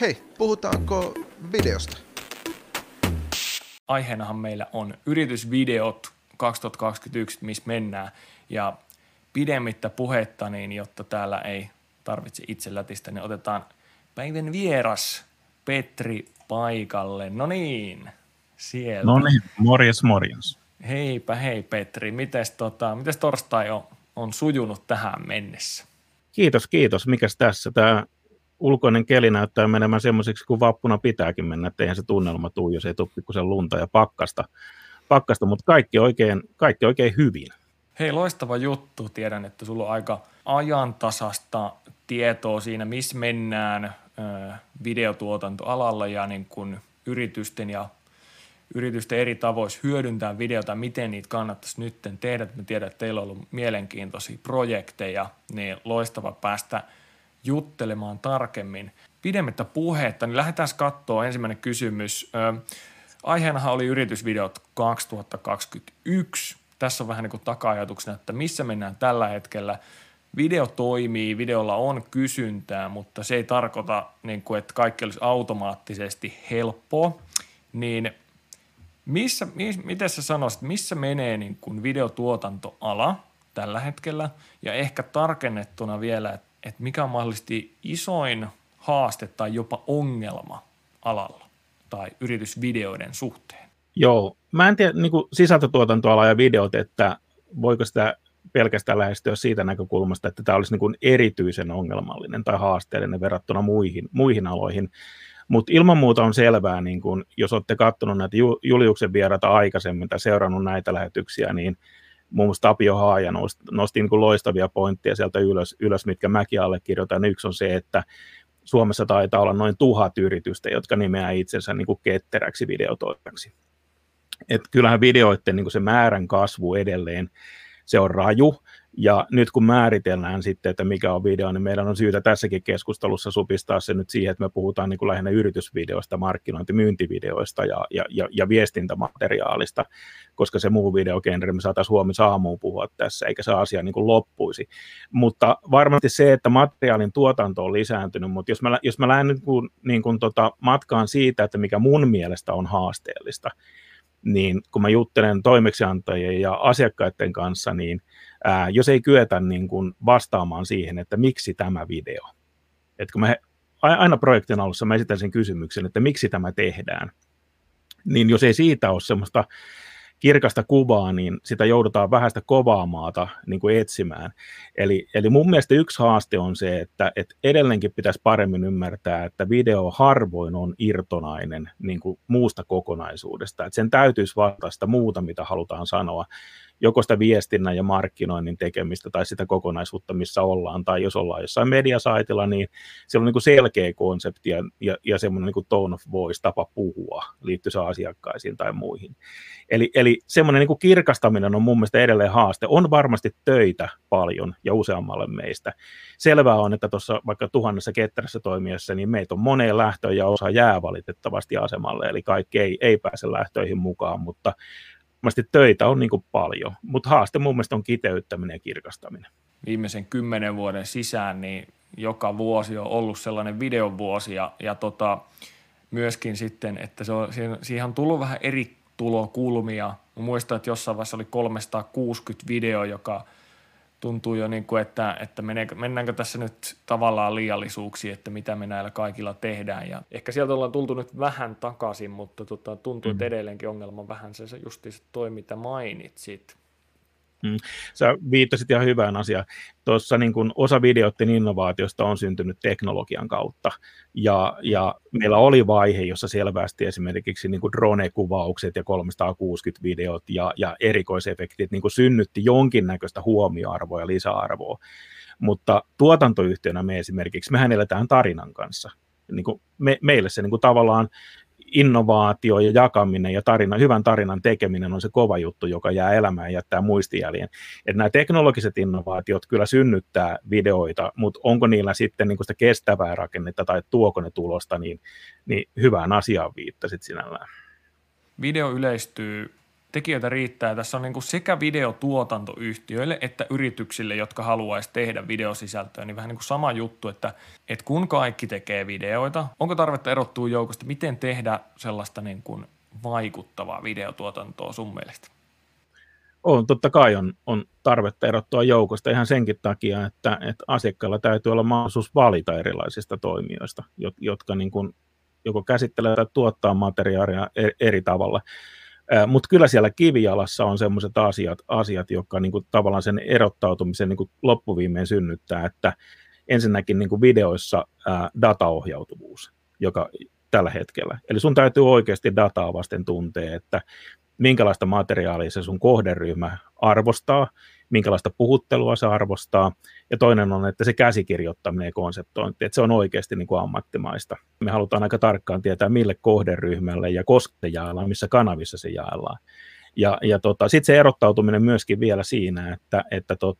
Hei, puhutaanko videosta? Aiheenahan meillä on yritysvideot 2021, missä mennään. Ja pidemmittä puhetta, niin jotta täällä ei tarvitse itse lätistä, niin otetaan päivän vieras Petri paikalle. No niin, siellä. No niin, morjens. Heipä hei Petri, mites torstai on sujunut tähän mennessä? Kiitos. Mikäs tässä? Tämä ulkoinen keli näyttää menemään semmoiseksi, kun vappuna pitääkin mennä, että eihän se tunnelma tule, jos ei tule pikkusen lunta ja pakkasta, mutta kaikki oikein hyvin. Hei, loistava juttu. Tiedän, että sulla on aika ajantasasta tietoa siinä, missä mennään videotuotantoalalla ja niin kuin yritysten eri tavoissa hyödyntää videota, miten niitä kannattaisi nyt tehdä. Mä tiedän, että teillä on ollut mielenkiintoisia projekteja, niin loistava päästä juttelemaan tarkemmin. Pidemmittä puhetta, niin lähdetään katsoa ensimmäinen kysymys. Aiheenahan oli yritysvideot 2021. Tässä on vähän niin kuin taka-ajatuksena, että missä mennään tällä hetkellä. Video toimii, videolla on kysyntää, mutta se ei tarkoita, niin kuin, että kaikki olisi automaattisesti helppoa. Niin miten sä sanoisit, missä menee niin kuin videotuotantoala tällä hetkellä ja ehkä tarkennettuna vielä, että mikä on mahdollisesti isoin haaste tai jopa ongelma alalla tai yritysvideoiden suhteen? Joo, mä en tiedä niin kuin sisältötuotantoala ja videot, että voiko sitä pelkästään lähestyä siitä näkökulmasta, että tämä olisi niin kuin erityisen ongelmallinen tai haasteellinen verrattuna muihin aloihin. Mutta ilman muuta on selvää, niin kun, jos olette katsonut näitä Juliuksen vieraita aikaisemmin tai seurannut näitä lähetyksiä, niin muun muassa Tapio Haaja nosti niin kun loistavia pointteja sieltä ylös, mitkä mäkin allekirjoitan. Yksi on se, että Suomessa taitaa olla noin 1000 yritystä, jotka nimeää itsensä niin kun ketteräksi videotoimijaksi. Et kyllähän videoiden niin kun se määrän kasvu edelleen, se on raju. Ja nyt kun määritellään sitten, että mikä on video, niin meidän on syytä tässäkin keskustelussa supistaa se nyt siihen, että me puhutaan niin kuin lähinnä yritysvideoista, markkinointi-myyntivideoista ja viestintämateriaalista, koska se muu videogenre me saataisiin huomisaamuun puhua tässä, eikä se asia niin kuin loppuisi. Mutta varmasti se, että materiaalin tuotanto on lisääntynyt, mutta jos mä lähden niin kuin matkaan siitä, että mikä mun mielestä on haasteellista, niin kun mä juttelen toimeksiantajien ja asiakkaiden kanssa, niin jos ei kyetä niin kuin vastaamaan siihen, että miksi tämä video. Et kun mä aina projektin alussa mä esitän sen kysymyksen, että miksi tämä tehdään, niin jos ei siitä ole semmoista kirkasta kuvaa, niin sitä joudutaan vähäistä kovaa maata niin kuin etsimään. Eli mun mielestä yksi haaste on se, että edelleenkin pitäisi paremmin ymmärtää, että video harvoin on irtonainen niin kuin muusta kokonaisuudesta. Että sen täytyisi vastata sitä muuta, mitä halutaan sanoa. Joko sitä viestinnän ja markkinoinnin tekemistä tai sitä kokonaisuutta, missä ollaan. Tai jos ollaan jossain mediasaitilla, niin siellä on niin kuin selkeä konsepti ja semmoinen niin kuin tone of voice, tapa puhua, liittyy se asiakkaisiin tai muihin. Eli semmoinen niin kuin kirkastaminen on mun mielestä edelleen haaste. On varmasti töitä paljon ja useammalle meistä. Selvää on, että tuossa vaikka 1000 ketterässä toimijassa, niin meitä on moneen lähtöön ja osa jää valitettavasti asemalle. Eli kaikki ei pääse lähtöihin mukaan, mutta töitä on niin kuin paljon, mutta haaste mun mielestä on kiteyttäminen ja kirkastaminen. Viimeisen 10 vuoden sisään niin joka vuosi on ollut sellainen videovuosi ja myöskin sitten, että se on, siihen on tullut vähän eri tulokulmia. Mä muistan, että jossain vaiheessa oli 360 video, joka tuntuu jo niin kuin, että mennäänkö tässä nyt tavallaan liiallisuuksiin, että mitä me näillä kaikilla tehdään. Ja ehkä sieltä ollaan tultu nyt vähän takaisin, mutta tuntuu, että edelleenkin ongelma vähän se justiinsa toi, mitä mainitsit. Sä viittasit ihan hyvään asiaan. Tuossa niin kun osa videoiden innovaatiosta on syntynyt teknologian kautta ja meillä oli vaihe, jossa selvästi esimerkiksi niin kun drone-kuvaukset ja 360 videot ja erikoisefektit niin kun synnytti jonkinnäköistä huomioarvoa ja lisäarvoa, mutta tuotantoyhtiönä mehän eletään tarinan kanssa. Niin kun meille se niin kun tavallaan innovaatio ja jakaminen ja hyvän tarinan tekeminen on se kova juttu, joka jää elämään ja jättää muistijäljen. Että nämä teknologiset innovaatiot kyllä synnyttää videoita, mutta onko niillä sitten niin sitä kestävää rakennetta tai tuoko ne tulosta, niin hyvään asiaan viittasit sinällään. Video yleistyy tekijöitä riittää. Tässä on niin kuin sekä videotuotantoyhtiöille että yrityksille, jotka haluaisi tehdä videosisältöä, niin vähän niin kuin sama juttu, että kun kaikki tekee videoita, onko tarvetta erottua joukosta, miten tehdä sellaista niin kuin vaikuttavaa videotuotantoa sun mielestä? On, totta kai on tarvetta erottua joukosta ihan senkin takia, että asiakkailla täytyy olla mahdollisuus valita erilaisista toimijoista, jotka niin kuin joko käsittelee tai tuottaa materiaalia eri tavalla. Mutta kyllä siellä kivijalassa on sellaiset asiat jotka niinku tavallaan sen erottautumisen niinku loppuviimein synnyttää, että ensinnäkin niinku videoissa dataohjautuvuus, joka tällä hetkellä. Eli sun täytyy oikeasti dataa vasten tuntea, että minkälaista materiaalia se sun kohderyhmä arvostaa, minkälaista puhuttelua se arvostaa, ja toinen on, että se käsikirjoittaminen ja konseptointi, että se on oikeasti niin kuin ammattimaista. Me halutaan aika tarkkaan tietää, mille kohderyhmälle ja koska se jaellaan, missä kanavissa se jaellaan. Ja sitten se erottautuminen myöskin vielä siinä, että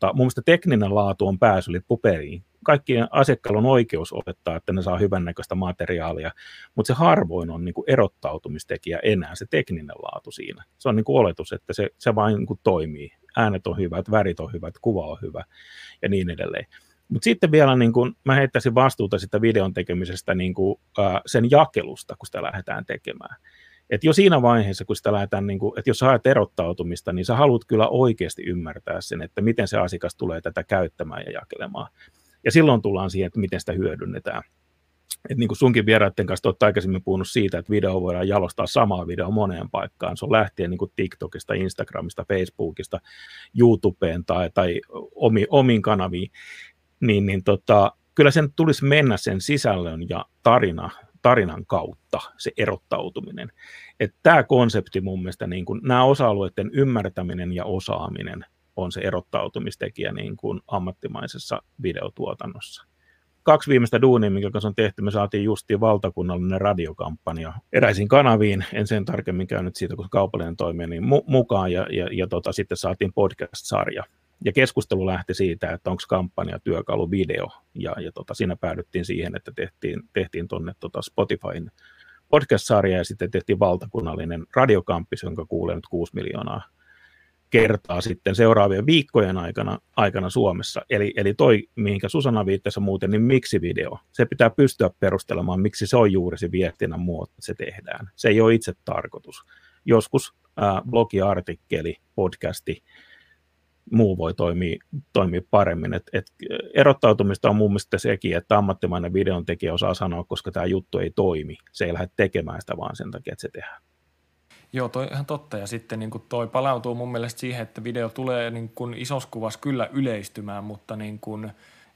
mun mielestä tekninen laatu on pääsylippu periin. Kaikkien asiakkailla on oikeus odottaa, että ne saa hyvännäköistä materiaalia, mutta se harvoin on niin kuin erottautumistekijä enää, se tekninen laatu siinä. Se on niin kuin oletus, että se vain niin kuin toimii. Äänet on hyvät, värit on hyvät, kuva on hyvä ja niin edelleen. Mutta sitten vielä niin kun mä heittäisin vastuuta sitä videon tekemisestä niin kun, sen jakelusta, kun sitä lähdetään tekemään. Et jo siinä vaiheessa, kun sitä lähdetään, niin kun, että jos haet erottautumista, niin sä haluat kyllä oikeasti ymmärtää sen, että miten se asiakas tulee tätä käyttämään ja jakelemaan. Ja silloin tullaan siihen, että miten sitä hyödynnetään. Et niin kuin sunkin vieraiden kanssa olet aikaisemmin puhunut siitä, että video voidaan jalostaa samaa videoa moneen paikkaan. Se on lähtien niin kuin TikTokista, Instagramista, Facebookista, YouTubeen tai omiin kanaviin. Kyllä sen tulisi mennä sen sisällön ja tarinan kautta se erottautuminen. Tämä konsepti mun mielestä, niin kuin, nämä osa-alueiden ymmärtäminen ja osaaminen on se erottautumistekijä niin kuin ammattimaisessa videotuotannossa. 2 viimeistä duunia, minkä kanssa on tehty, me saatiin justiin valtakunnallinen radiokampanja eräisiin kanaviin, en sen tarkemmin käynyt siitä, kun kaupallinen toimii, niin mukaan, ja sitten saatiin podcast-sarja. Ja keskustelu lähti siitä, että onko kampanja työkalu video, ja siinä päädyttiin siihen, että tehtiin tuonne Spotifyin podcast-sarja, ja sitten tehtiin valtakunnallinen radiokampis, jonka kuulee nyt 6 miljoonaa kertaa sitten seuraavien viikkojen aikana Suomessa. Eli toi, mihinkä Susanna viittasi muuten, niin miksi video? Se pitää pystyä perustelemaan, miksi se on juuri se viestinnän muoto, se tehdään. Se ei ole itse tarkoitus. Joskus blogiartikkeli, podcasti, muu voi toimia paremmin. Et erottautumista on mun mielestä sekin, että ammattimainen videontekijä osaa sanoa, koska tämä juttu ei toimi. Se ei lähde tekemään sitä vaan sen takia, että se tehdään. Joo, toi ihan totta. Ja sitten niin kun toi palautuu mun mielestä siihen, että video tulee niin kun isossa kuvassa kyllä yleistymään, mutta niin kun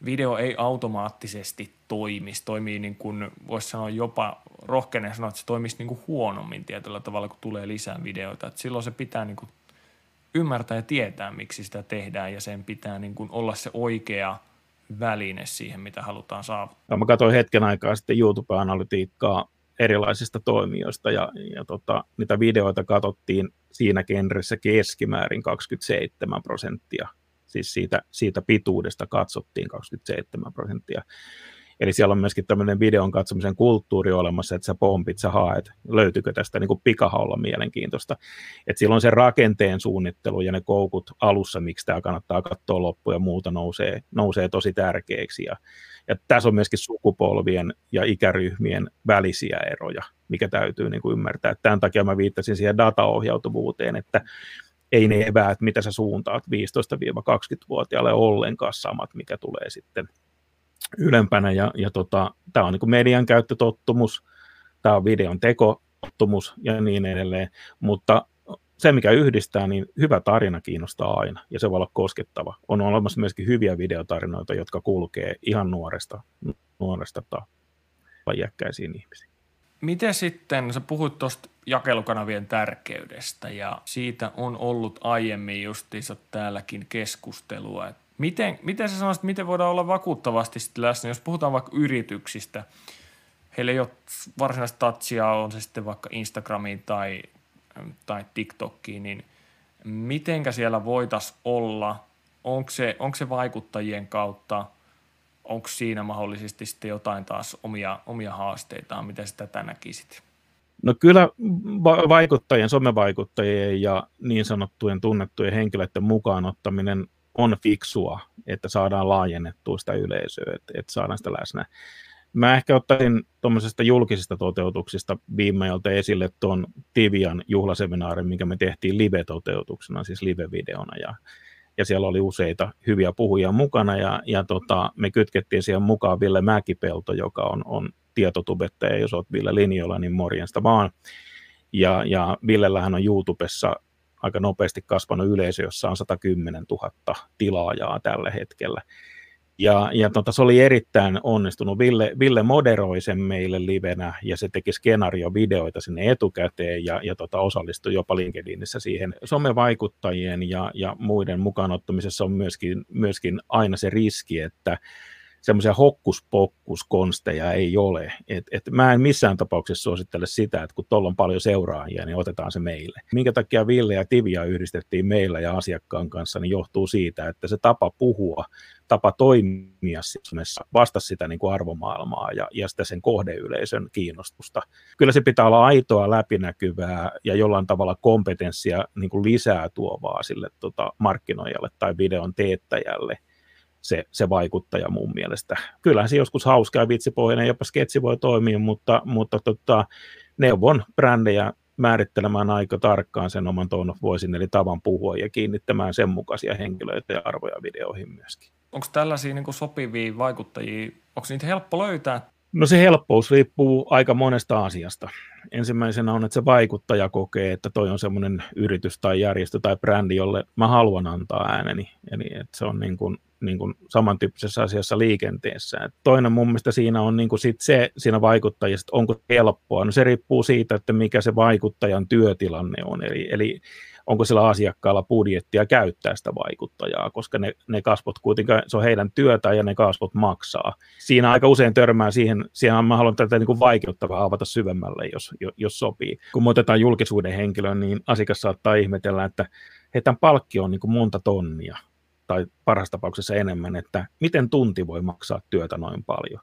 video ei automaattisesti toimisi. Toimii niin kun, voisi sanoa jopa rohkeneen sanoa, että se toimisi niin kun huonommin tietyllä tavalla, kun tulee lisää videoita. Et silloin se pitää niin kun ymmärtää ja tietää, miksi sitä tehdään, ja sen pitää niin kun olla se oikea väline siihen, mitä halutaan saavuttaa. Mä katsoin hetken aikaa sitten YouTube-analytiikkaa erilaisista toimijoista, ja niitä videoita katsottiin siinä genressä keskimäärin 27%. Siis siitä pituudesta katsottiin 27%. Eli siellä on myöskin tämmöinen videon katsomisen kulttuuri olemassa, että sä pompit, sä haet, löytyykö tästä niin kuin pikahaulla mielenkiintoista. Että silloin se rakenteen suunnittelu ja ne koukut alussa, miksi tämä kannattaa katsoa loppuun ja muuta nousee tosi tärkeäksi. Ja tässä on myöskin sukupolvien ja ikäryhmien välisiä eroja, mikä täytyy niin kuin ymmärtää. Tämän takia mä viittasin siihen dataohjautuvuuteen, että ei ne eväät, mitä sä suuntaat 15-20-vuotiaalle ollenkaan samat, mikä tulee sitten ylempänä, ja tämä on niin kuin median käyttötottumus, tämä on videon tekotottumus ja niin edelleen, mutta se mikä yhdistää, niin hyvä tarina kiinnostaa aina, ja se voi olla koskettava. On olemassa myöskin hyviä videotarinoita, jotka kulkee ihan nuoresta tai iäkkäisiin ihmisiin. Miten sitten, sä puhuit tuosta jakelukanavien tärkeydestä, ja siitä on ollut aiemmin justiinsa täälläkin keskustelua, että Miten sä sanoisit, miten voidaan olla vakuuttavasti sitten läsnä, jos puhutaan vaikka yrityksistä, heillä ei ole varsinaista touchia, on se sitten vaikka Instagramiin tai TikTokiin, niin mitenkä siellä voitaisiin olla, onko se vaikuttajien kautta, onko siinä mahdollisesti sitten jotain taas omia haasteitaan, miten sä tätä näkisit? No kyllä vaikuttajien, somevaikuttajien ja niin sanottujen tunnettujen henkilöiden mukaan ottaminen on fiksua, että saadaan laajennettua sitä yleisöä, että saadaan sitä läsnä. Mä ehkä ottaisin tuommoisesta julkisista toteutuksista viimeiltä esille tuon Tivian juhlaseminaarin, minkä me tehtiin live-toteutuksena, siis live-videona. Ja siellä oli useita hyviä puhujia mukana ja me kytkettiin siihen mukaan Ville Mäkipelto, joka on tietotubettaja. Jos olet Ville linjoilla, niin morjesta vaan. Ja Villellähän on YouTubessa aika nopeasti kasvanut yleisö, jossa on 110 000 tilaajaa tällä hetkellä. Se oli erittäin onnistunut. Ville moderoi sen meille livenä ja se teki skenaariovideoita sinne etukäteen ja osallistui jopa LinkedInissä siihen. Somevaikuttajien ja muiden mukaanottamisessa on myöskin aina se riski, että semmoisia hokkuspokkuskonsteja ei ole. Et mä en missään tapauksessa suosittele sitä, että kun tuolla on paljon seuraajia, niin otetaan se meille. Minkä takia Ville ja Tivia yhdistettiin meillä ja asiakkaan kanssa, niin johtuu siitä, että se tapa puhua, tapa toimia vastasi sitä niin kuin arvomaailmaa ja sitä sen kohdeyleisön kiinnostusta. Kyllä se pitää olla aitoa, läpinäkyvää ja jollain tavalla kompetenssia niin kuin lisää tuovaa sille markkinoijalle tai videon teettäjälle. Se vaikuttaja mun mielestä. Kyllähän se joskus hauska ja vitsipohjainen, jopa sketsi voi toimia, mutta neuvon brändejä määrittelemään aika tarkkaan sen oman tone of voicen, eli tavan puhua ja kiinnittämään sen mukaisia henkilöitä ja arvoja videoihin myöskin. Onko tällaisia niin kuin sopivia vaikuttajia, onko niitä helppo löytää? No se helppous riippuu aika monesta asiasta. Ensimmäisenä on, että se vaikuttaja kokee, että toi on semmoinen yritys tai järjestö tai brändi, jolle mä haluan antaa ääneni. Eli että se on niin kuin samantyyppisessä asiassa liikenteessä. Et toinen mun mielestä siinä on niin kuin sit se siinä vaikuttajista, onko helppoa. No se riippuu siitä, että mikä se vaikuttajan työtilanne on. Eli onko sillä asiakkaalla budjettia käyttää sitä vaikuttajaa, koska ne kasvot kuitenkin, se on heidän työtä ja ne kasvot maksaa. Siinä aika usein törmää siihen mä haluan tätä niin kuin vaikeuttavaa avata syvemmälle, jos sopii. Kun me otetaan julkisuuden henkilöön, niin asiakas saattaa ihmetellä, että heidän palkkio on niin kuin monta tonnia. Tai parhaassa tapauksessa enemmän, että miten tunti voi maksaa työtä noin paljon.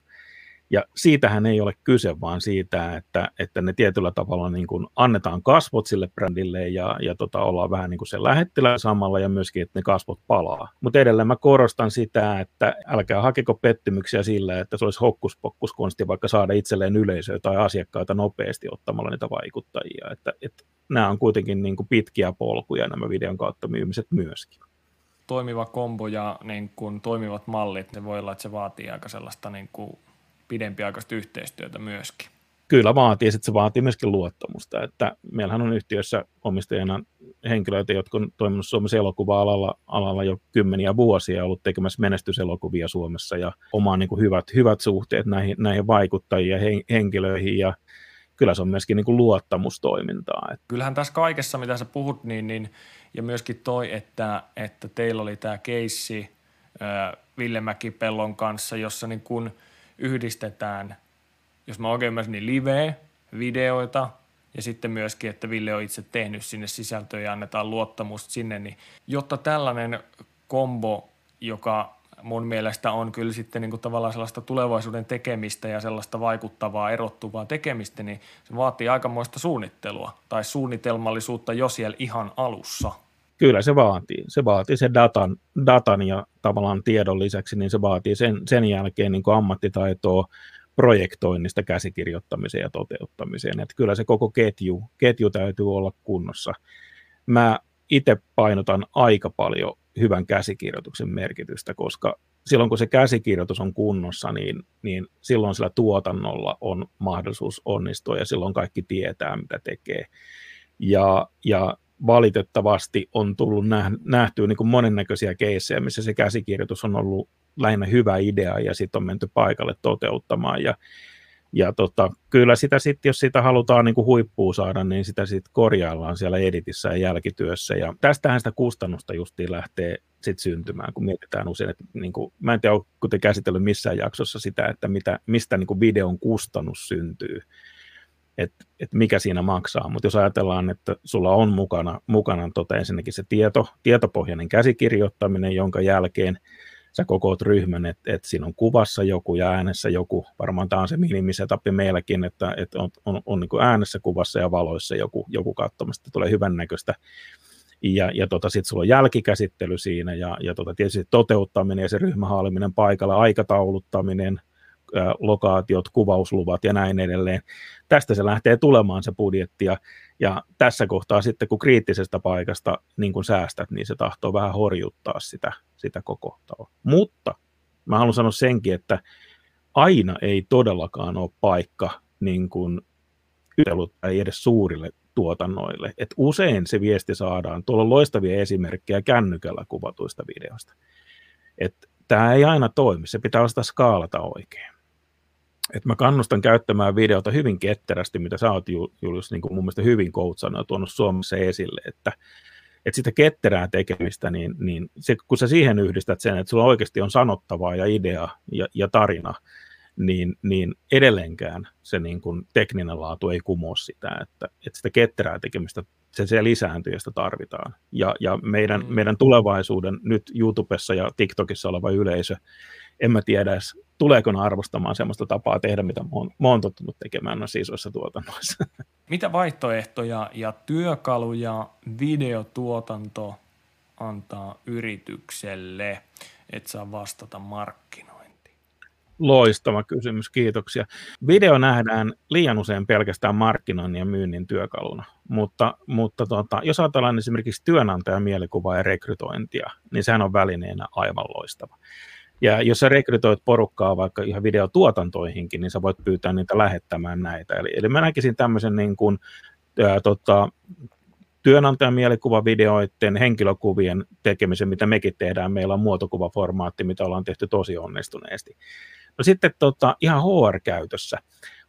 Ja siitähän ei ole kyse, vaan siitä, että ne tietyllä tavalla niin kuin annetaan kasvot sille brändille ja ollaan vähän niin kuin sen lähettilä samalla ja myöskin, että ne kasvot palaa. Mutta edelleen mä korostan sitä, että älkää hakeko pettymyksiä sillä, että se olisi hokkuspokkuskonsti vaikka saada itselleen yleisöä tai asiakkaita nopeasti ottamalla niitä vaikuttajia. Että nämä on kuitenkin niin kuin pitkiä polkuja nämä videon kautta myymiset myöskin. Toimiva kombo ja niin kun toimivat mallit, ne voi olla, että se vaatii aika sellaista niin kuin pidempiaikaista yhteistyötä myöskin. Kyllä vaatii, sitten se vaatii myöskin luottamusta, että meillähän on yhtiössä omistajana henkilöitä, jotka on toiminut Suomessa elokuva-alalla jo kymmeniä vuosia ja ollut tekemässä menestyselokuvia Suomessa ja omaa niin kuin hyvät suhteet näihin vaikuttajiin ja henkilöihin ja kyllä se on myöskin niin kuin luottamustoimintaa. Kyllähän tässä kaikessa, mitä sä puhut, niin ja myöskin toi, että teillä oli tämä keissi Ville Mäkipellon kanssa, jossa niin kun yhdistetään, jos mä oikein ymmärsin, niin liveä, videoita ja sitten myöskin, että Ville on itse tehnyt sinne sisältöä ja annetaan luottamusta sinne, niin jotta tällainen kombo, joka mun mielestä on kyllä sitten niin kuin tavallaan sellaista tulevaisuuden tekemistä ja sellaista vaikuttavaa, erottuvaa tekemistä, niin se vaatii aikamoista suunnittelua tai suunnitelmallisuutta jo siellä ihan alussa. Kyllä se vaatii. Se vaatii sen datan ja tavallaan tiedon lisäksi, niin se vaatii sen jälkeen niin kuin ammattitaitoa projektoinnista käsikirjoittamiseen ja toteuttamiseen. Että kyllä se koko ketju täytyy olla kunnossa. Mä itse painotan aika paljon hyvän käsikirjoituksen merkitystä, koska silloin kun se käsikirjoitus on kunnossa, niin silloin sillä tuotannolla on mahdollisuus onnistua ja silloin kaikki tietää, mitä tekee. Ja valitettavasti on tullut nähtyä niin kuin monennäköisiä keissejä, missä se käsikirjoitus on ollut lähinnä hyvä idea ja sitten on menty paikalle toteuttamaan. Ja kyllä sitä sitten, jos sitä halutaan niin kuin huippuun saada, niin sitä sitten korjaillaan siellä editissä ja jälkityössä. Ja tästähän sitä kustannusta justiin lähtee sitten syntymään, kun mietitään usein, että niin kuin, mä en tiedä, onko te käsitellyt missään jaksossa sitä, että mistä niin kuin videon kustannus syntyy, että mikä siinä maksaa. Mutta jos ajatellaan, että sulla on mukana ensinnäkin se tietopohjainen käsikirjoittaminen, jonka jälkeen sä kokoot ryhmän, että siinä on kuvassa joku ja äänessä joku, varmaan tämä on se minimisetappi meilläkin, että on niin kuin äänessä, kuvassa ja valoissa joku katsomassa, että tulee hyvän näköistä. Ja sitten sulla on jälkikäsittely siinä ja tietysti toteuttaminen ja se ryhmähaaliminen paikalla, aikatauluttaminen, lokaatiot, kuvausluvat ja näin edelleen. Tästä se lähtee tulemaan se budjetti ja tässä kohtaa sitten kun kriittisestä paikasta niin kun säästät, niin se tahtoo vähän horjuttaa sitä koko taloa. Mutta mä haluan sanoa senkin, että aina ei todellakaan ole paikka niin kun tai edes suurille tuotannoille. Et usein se viesti saadaan, tuolla on loistavia esimerkkejä kännykällä kuvatuista videoista. Tämä ei aina toimi, se pitää osata skaalata oikein. Et mä kannustan käyttämään videota hyvin ketterästi, mitä sä oot Julius niin kuin mun mielestä hyvin koutsana tuonut Suomessa esille, että sitä ketterää tekemistä, niin se, kun sä siihen yhdistät sen, että sulla oikeasti on sanottavaa ja idea ja tarina, niin edelleenkään se niin kuin tekninen laatu ei kumoa sitä, että sitä ketterää tekemistä se lisääntyjästä tarvitaan. Ja meidän tulevaisuuden nyt YouTubessa ja TikTokissa oleva yleisö, en mä tiedä edes, tuleeko ne arvostamaan sellaista tapaa tehdä, mitä mä oon tottunut tekemään noissa isoissa tuotannoissa. Mitä vaihtoehtoja ja työkaluja videotuotanto antaa yritykselle, et saa vastata markkinoille? Loistava kysymys, kiitoksia. Video nähdään liian usein pelkästään markkinoinnin ja myynnin työkaluna, mutta jos ajatellaan esimerkiksi työnantajan mielikuvaa ja rekrytointia, niin sehän on välineenä aivan loistava. Ja jos sä rekrytoit porukkaa vaikka ihan videotuotantoihinkin, niin sä voit pyytää niitä lähettämään näitä. Eli mä näkisin tämmöisen niin kuin, työnantajan mielikuvavideoiden, henkilökuvien tekemisen, mitä mekin tehdään. Meillä on muotokuvaformaatti, mitä ollaan tehty tosi onnistuneesti. No sitten ihan HR-käytössä.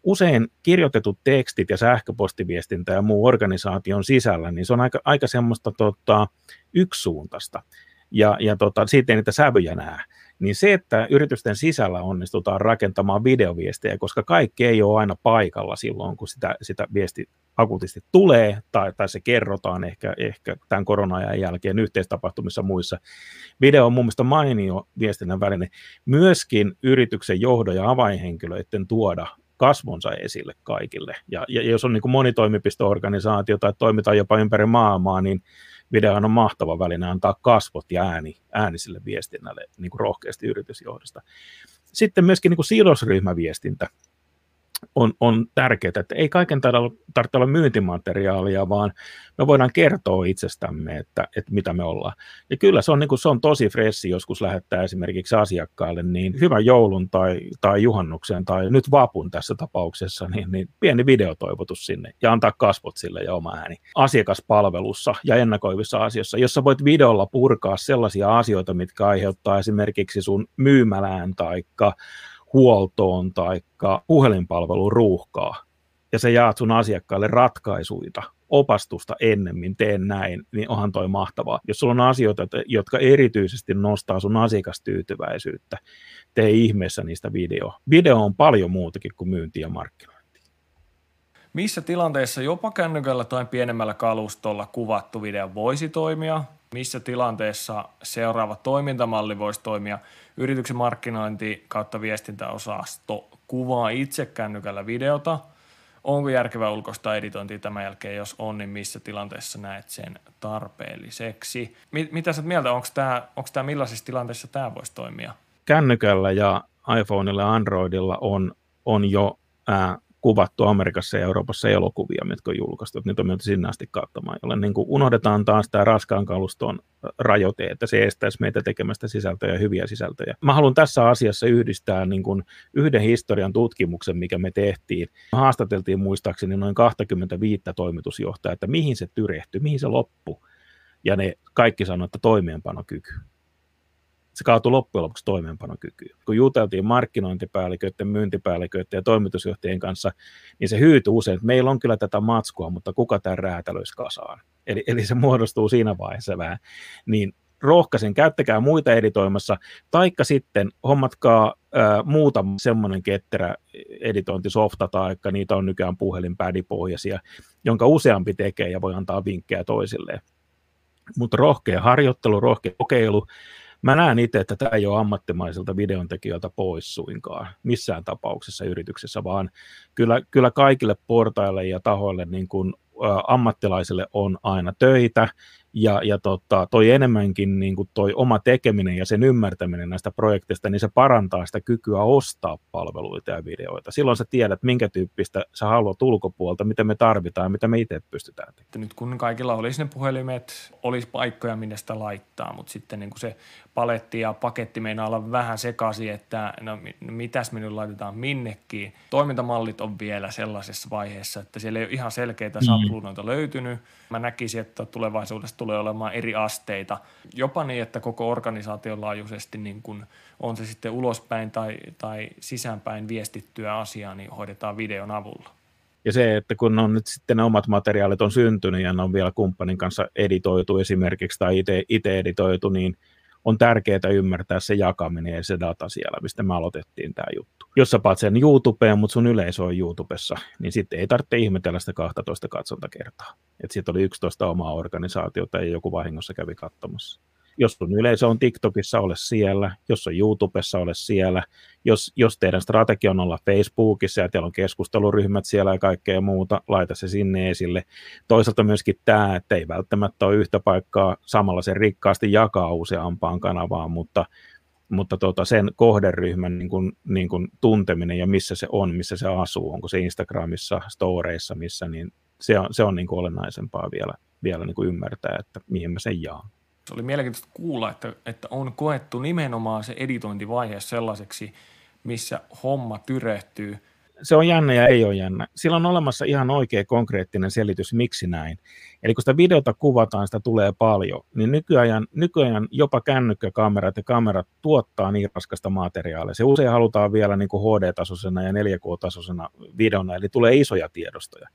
Usein kirjoitetut tekstit ja sähköpostiviestintä ja muu organisaation sisällä, niin se on aika semmoista yksisuuntaista. Ja siitä ei niitä sävyjä näe. Niin se, että yritysten sisällä onnistutaan rakentamaan videoviestejä, koska kaikki ei ole aina paikalla silloin, kun sitä viestiä akuutisti tulee, tai se kerrotaan ehkä tämän korona-ajan jälkeen yhteistapahtumissa muissa. Video on mun mielestä mainio viestinnän väline. Myöskin yrityksen johdon ja avainhenkilöiden tuoda kasvonsa esille kaikille. Ja jos on niin kuin monitoimipisto-organisaatio tai toimitaan jopa ympäri maailmaa, niin videohan on mahtava väline antaa kasvot ja ääni sille viestinnälle niin kuin rohkeasti yritysjohdosta. Sitten myöskin niin kuin sidosryhmäviestintä. On tärkeää, että ei kaiken tarvitse olla myyntimateriaalia, vaan me voidaan kertoa itsestämme, että mitä me ollaan. Ja kyllä se on, niin kuin, se on tosi freshi joskus lähettää esimerkiksi asiakkaalle, niin hyvän joulun tai juhannuksen tai nyt vapun tässä tapauksessa, niin pieni videotoivotus sinne ja antaa kasvot sille ja oma ääni. Asiakaspalvelussa ja ennakoivissa asioissa, jossa voit videolla purkaa sellaisia asioita, mitkä aiheuttaa esimerkiksi sun myymälään taikka huoltoon tai puhelinpalveluun ruuhkaa, ja sä jaat sun asiakkaille ratkaisuita, opastusta ennemmin, teen näin, niin onhan toi mahtavaa. Jos sulla on asioita, jotka erityisesti nostaa sun asiakastyytyväisyyttä, tee ihmeessä niistä video. Video on paljon muutakin kuin myynti ja markkinointi. Missä tilanteessa jopa kännykällä tai pienemmällä kalustolla kuvattu video voisi toimia? Missä tilanteessa seuraava toimintamalli voisi toimia? Yrityksen markkinointi kautta viestintäosasto kuvaa itse kännykällä videota. Onko järkevää ulkoistaa editointia tämän jälkeen? Jos on, niin missä tilanteessa näet sen tarpeelliseksi? Mitä sä mieltä, onko tämä millaisessa tilanteessa tämä voisi toimia? Kännykällä ja iPhoneilla ja Androidilla on jo kuvattu Amerikassa ja Euroopassa elokuvia, mitkä on julkaistu, että niitä on mennyt sinne asti katsomaan, jolloin niin unohdetaan taas tämä raskaan kaluston rajoite, että se estäisi meitä tekemästä sisältöjä, hyviä sisältöjä. Mä haluan tässä asiassa yhdistää niin kuin yhden historian tutkimuksen, mikä me tehtiin. Me haastateltiin muistaakseni noin 25 toimitusjohtajaa, että mihin se tyrehtyi, mihin se loppui, ja ne kaikki sanoivat, että toimeenpanokyky. Se kaatui loppujen lopuksi toimeenpanokykyyn. Kun juteltiin markkinointipäälliköiden, myyntipäälliköiden ja toimitusjohtajien kanssa, niin se hyytyi usein, että meillä on kyllä tätä matskua, mutta kuka tämän räätälöisi kasaan? Eli se muodostuu siinä vaiheessa vähän. Niin rohkaisen, käyttäkää muita editoimassa, taikka sitten hommatkaa muutama semmoinen ketterä editointisofta, taikka niitä on nykyään puhelinpädipohjaisia, jonka useampi tekee ja voi antaa vinkkejä toisilleen. Mutta rohkea harjoittelu, rohkea kokeilu. Mä näen itse, että tämä ei ole ammattimaiselta videontekijöiltä pois suinkaan missään tapauksessa yrityksessä, vaan kyllä kaikille portaille ja tahoille niin kuin ammattilaisille on aina töitä, ja toi enemmänkin niin kuin toi oma tekeminen ja sen ymmärtäminen näistä projekteista, niin se parantaa sitä kykyä ostaa palveluita ja videoita. Silloin sä tiedät, minkä tyyppistä sä haluat ulkopuolta, mitä me tarvitaan, mitä me itse pystytään tekemään. Nyt kun kaikilla olisi ne puhelimet, olisi paikkoja, minne sitä laittaa, mutta sitten niin kuin se paletti ja paketti meinaa olla vähän sekaisin, että no mitäs me nyt laitetaan minnekin. Toimintamallit on vielä sellaisessa vaiheessa, että siellä ei ole ihan selkeitä sapluunoita löytynyt. Mä näkisin, että tulevaisuudessa tulee olemaan eri asteita. Jopa niin, että koko organisaation laajuisesti niin kun on se sitten ulospäin tai sisäänpäin viestittyä asiaa, niin hoidetaan videon avulla. Ja se, että kun on nyt sitten ne omat materiaalit on syntynyt ja ne on vielä kumppanin kanssa editoitu esimerkiksi tai itse editoitu, niin on tärkeää ymmärtää se jakaminen ja se data siellä, mistä me aloitettiin tämä juttu. Jos sä paat sen YouTubeen, mutta sun yleisö on YouTubessa, niin sitten ei tarvitse ihmetellä sitä 12 katsontakertaa. Että siitä oli 11 omaa organisaatiota ja joku vahingossa kävi katsomassa. Jos sun yleisö on TikTokissa, ole siellä. Jos on YouTubessa, ole siellä. Jos teidän strategia on olla Facebookissa ja teillä on keskusteluryhmät siellä ja kaikkea muuta, laita se sinne esille. Toisaalta myöskin tämä, että ei välttämättä ole yhtä paikkaa samalla sen rikkaasti jakaa useampaan kanavaan, mutta sen kohderyhmän niin kuin tunteminen ja missä se on, missä se asuu, onko se Instagramissa, storeissa, missä, niin se on niin kuin olennaisempaa vielä niin kuin ymmärtää, että mihin mä sen jaan. Se oli mielenkiintoista kuulla, että on koettu nimenomaan se editointivaihe sellaiseksi, missä homma tyrehtyy. Se on jännä ja ei ole jännä. Sillä on olemassa ihan oikea konkreettinen selitys, miksi näin. Eli kun sitä videota kuvataan, sitä tulee paljon, niin nykyajan jopa kännykkäkamerat ja kamerat tuottaa niin raskasta materiaalia. Se usein halutaan vielä niin kuin HD-tasoisena ja 4K-tasoisena videona, eli tulee isoja tiedostoja.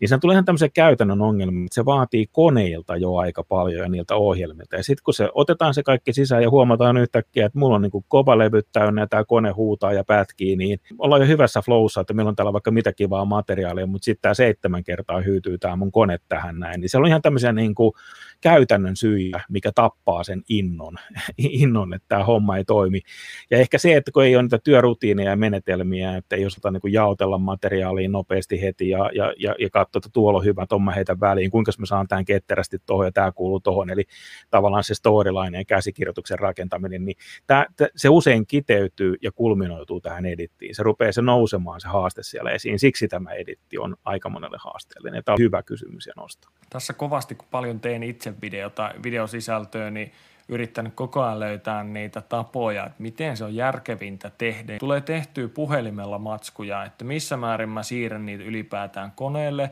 Niin se tulee ihan tämmöisen käytännön ongelman, että se vaatii koneilta jo aika paljon ja niiltä ohjelmilta. Ja sitten kun se otetaan se kaikki sisään ja huomataan yhtäkkiä, että mulla on niin kuin kova levy täynnä ja tämä kone huutaa ja pätkii, niin ollaan jo hyvässä flowssa, että meillä on täällä vaikka mitä kivaa materiaalia, mutta sitten tämä 7 kertaa hyytyy tämä mun kone tähän näin. Niin se on ihan tämmöisiä niin kuin käytännön syitä, mikä tappaa sen innon, että tämä homma ei toimi. Ja ehkä se, että kun ei ole niitä työrutiineja ja menetelmiä, että ei osata niin kuin jaotella materiaalia nopeasti heti ja katsoa, että tuolla on hyvä, tuon mä heitän väliin, kuinka mä saan tämän ketterästi tuohon ja tämä kuuluu tuohon, eli tavallaan se storyline ja käsikirjoituksen rakentaminen, niin se usein kiteytyy ja kulminoituu tähän edittiin, se rupeaa se nousemaan se haaste siellä esiin, siksi tämä editti on aika monelle haasteellinen, tämä on hyvä kysymys ja nosto. Tässä kovasti, kun paljon teen itse videosisältöä, niin yrittänyt koko ajan löytää niitä tapoja, että miten se on järkevintä tehdä. Tulee tehtyä puhelimella matskuja, että missä määrin mä siirrän niitä ylipäätään koneelle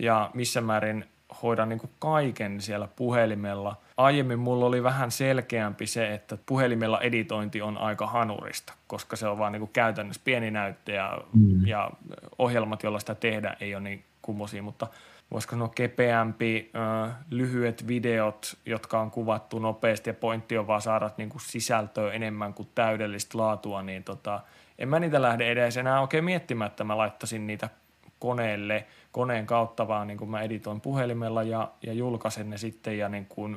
ja missä määrin hoidan niin kuin kaiken siellä puhelimella. Aiemmin mulla oli vähän selkeämpi se, että puhelimella editointi on aika hanurista, koska se on vaan niin kuin käytännössä pieni näyttö ja ohjelmat, joilla sitä tehdään, ei ole niin kummosia, mutta voisiko sanoa kepeämpi, lyhyet videot, jotka on kuvattu nopeasti ja pointti on vaan saada niin kuin sisältöä enemmän kuin täydellistä laatua, niin en mä niitä lähde edes enää oikein miettimään, että mä laittaisin niitä koneelle, koneen kautta vaan niin kuin mä editoin puhelimella ja julkaisen ne sitten ja niin kuin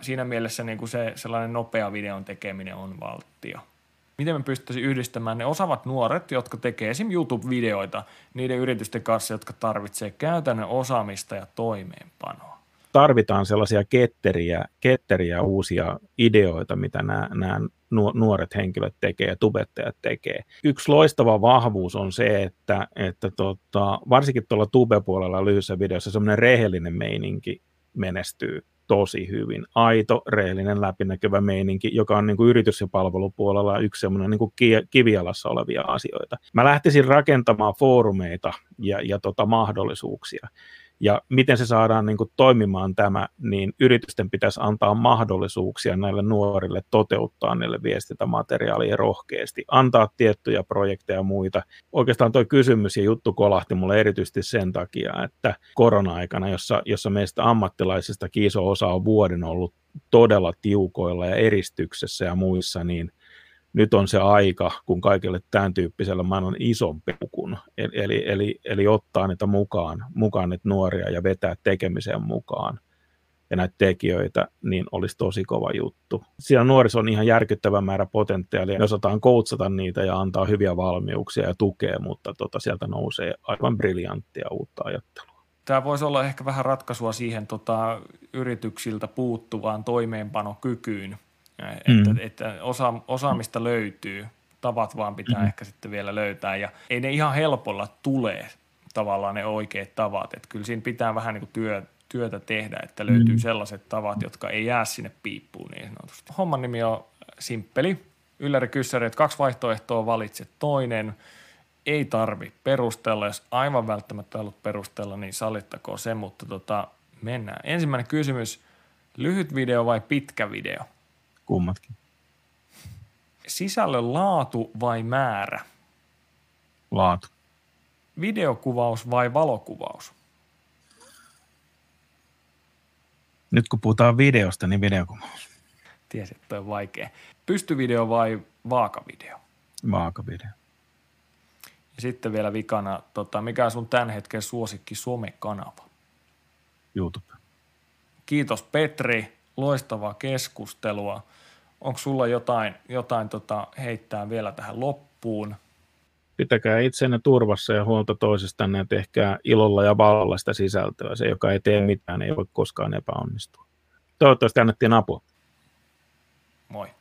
siinä mielessä niin kuin se sellainen nopea videon tekeminen on valtio. Miten me pystyisi yhdistämään ne osaavat nuoret, jotka tekee esim. YouTube-videoita niiden yritysten kanssa, jotka tarvitsee käytännön osaamista ja toimeenpanoa? Tarvitaan sellaisia ketteriä uusia ideoita, mitä nämä nuoret henkilöt tekee ja tubettajat tekee. Yksi loistava vahvuus on se, että varsinkin tuolla tube-puolella lyhyissä videossa semmoinen rehellinen meininki menestyy tosi hyvin. Aito, rehellinen, läpinäkyvä meininki, joka on niin kuin yritys- ja palvelupuolella yksi semmoinen niin kuin kivijalassa olevia asioita. Mä lähtisin rakentamaan foorumeita ja mahdollisuuksia. Ja miten se saadaan niin kuin toimimaan tämä, niin yritysten pitäisi antaa mahdollisuuksia näille nuorille toteuttaa niille viestintämateriaalia rohkeasti, antaa tiettyjä projekteja ja muita. Oikeastaan tuo kysymys ja juttu kolahti mulle erityisesti sen takia, että korona-aikana, jossa meistä ammattilaisistakin iso osa on vuoden ollut todella tiukoilla ja eristyksessä ja muissa, niin nyt on se aika, kun kaikille tämän tyyppisellä maailman ison peukun, eli ottaa niitä mukaan niitä nuoria ja vetää tekemiseen mukaan. ja näitä tekijöitä, niin olisi tosi kova juttu. Siellä nuorissa on ihan järkyttävä määrä potentiaalia, jos osataan koutsata niitä ja antaa hyviä valmiuksia ja tukea, mutta sieltä nousee aivan briljanttia uutta ajattelua. Tämä voisi olla ehkä vähän ratkaisua siihen yrityksiltä puuttuvaan toimeenpanokykyyn, että osaamista löytyy, tavat vaan pitää ehkä sitten vielä löytää ja ei ne ihan helpolla tule tavallaan ne oikeat tavat, että kyllä siinä pitää vähän niin kuin työtä tehdä, että löytyy sellaiset tavat, jotka ei jää sinne piippuun niin sanotusti. Homman nimi on simppeli. Ylläri-kyssäri, että 2 vaihtoehtoa, valitse toinen. Ei tarvi perustella, jos aivan välttämättä haluat perustella, niin sallittakoon se, mutta mennään. Ensimmäinen kysymys, lyhyt video vai pitkä video? Kummatkin. Sisällön laatu vai määrä? Laatu. Videokuvaus vai valokuvaus? Nyt kun puhutaan videosta, niin videokuvaus. Tiesi, että toi on vaikea. Pystyvideo vai vaakavideo? Vaakavideo. Ja sitten vielä vikana, mikä on sun tämän hetken suosikki somekanava? YouTube. Kiitos Petri, loistavaa keskustelua. Onko sulla jotain heittää vielä tähän loppuun? Pitäkää itsenne turvassa ja huolta toisestanne, että tehkää ilolla ja valolla sitä sisältöä. Se, joka ei tee mitään, ei voi koskaan epäonnistua. Toivottavasti annettiin apua. Moi.